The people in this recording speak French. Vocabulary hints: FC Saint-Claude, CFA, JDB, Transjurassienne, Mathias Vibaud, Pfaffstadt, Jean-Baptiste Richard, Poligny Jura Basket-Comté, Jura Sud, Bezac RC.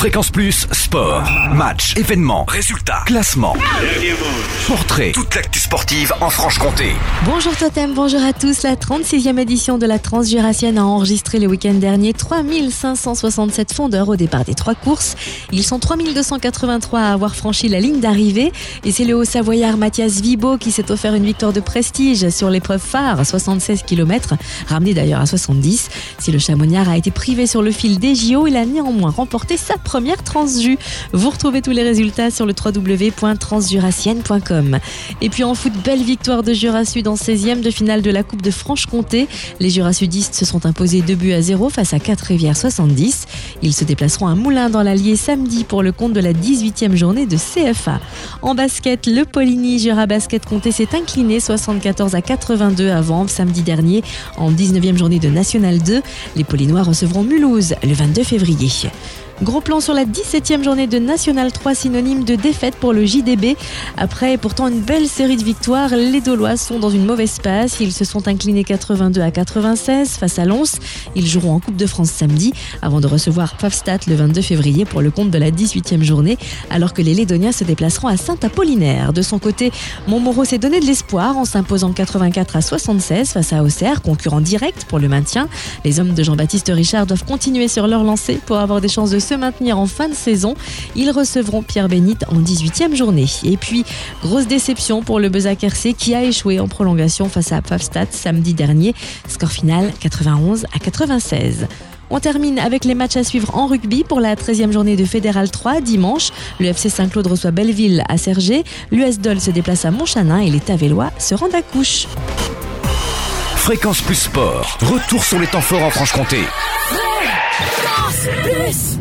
Fréquence Plus, sport, matchs, événements, résultats, classements, portraits, toute l'actu sportive en Franche-Comté. Bonjour Totem, bonjour à tous. La 36e édition de la Transjurassienne a enregistré le week-end dernier 3567 fondeurs au départ des trois courses. Ils sont 3283 à avoir franchi la ligne d'arrivée. Et c'est le haut-savoyard Mathias Vibaud qui s'est offert une victoire de prestige sur l'épreuve phare, 76 km, ramené d'ailleurs à 70. Si le Chamonniard a été privé sur le fil des JO, il a néanmoins remporté sa première Transju. Vous retrouvez tous les résultats sur le www.transjurassienne.com. Et puis en foot, belle victoire de Jura Sud en 16e de finale de la Coupe de Franche-Comté. Les Jura Sudistes se sont imposés 2-0 face à 4 Rivières 70. Ils se déplaceront à Moulins dans l'Allier samedi pour le compte de la 18e journée de CFA. En basket, le Poligny Jura Basket-Comté s'est incliné 74 à 82 à Vanves samedi dernier en 19e journée de National 2. Les Polignois recevront Mulhouse le 22 février. Gros plan sur la 17e journée de National 3, synonyme de défaite pour le JDB. Après pourtant une belle série de victoires, les Dolois sont dans une mauvaise passe. Ils se sont inclinés 82 à 96 face à Lons. Ils joueront en Coupe de France samedi avant de recevoir Pfaffstadt le 22 février pour le compte de la 18e journée, alors que les Lédoniens se déplaceront à Saint-Apollinaire. De son côté, Montmoreau s'est donné de l'espoir en s'imposant 84 à 76 face à Auxerre, concurrent direct pour le maintien. Les hommes de Jean-Baptiste Richard doivent continuer sur leur lancée pour avoir des chances de se maintenir en fin de saison. Ils recevront Pierre Bénite en 18e journée. Et puis, grosse déception pour le Bezac RC qui a échoué en prolongation face à Pfaffstadt samedi dernier. Score final 91 à 96. On termine avec les matchs à suivre en rugby pour la 13e journée de Fédéral 3 dimanche. Le FC Saint-Claude reçoit Belleville à Cergy. L'US Dol se déplace à Montchanin et les Tavellois se rendent à Couche. Fréquence Plus Sport. Retour sur les temps forts en Franche-Comté. Fréquence Plus.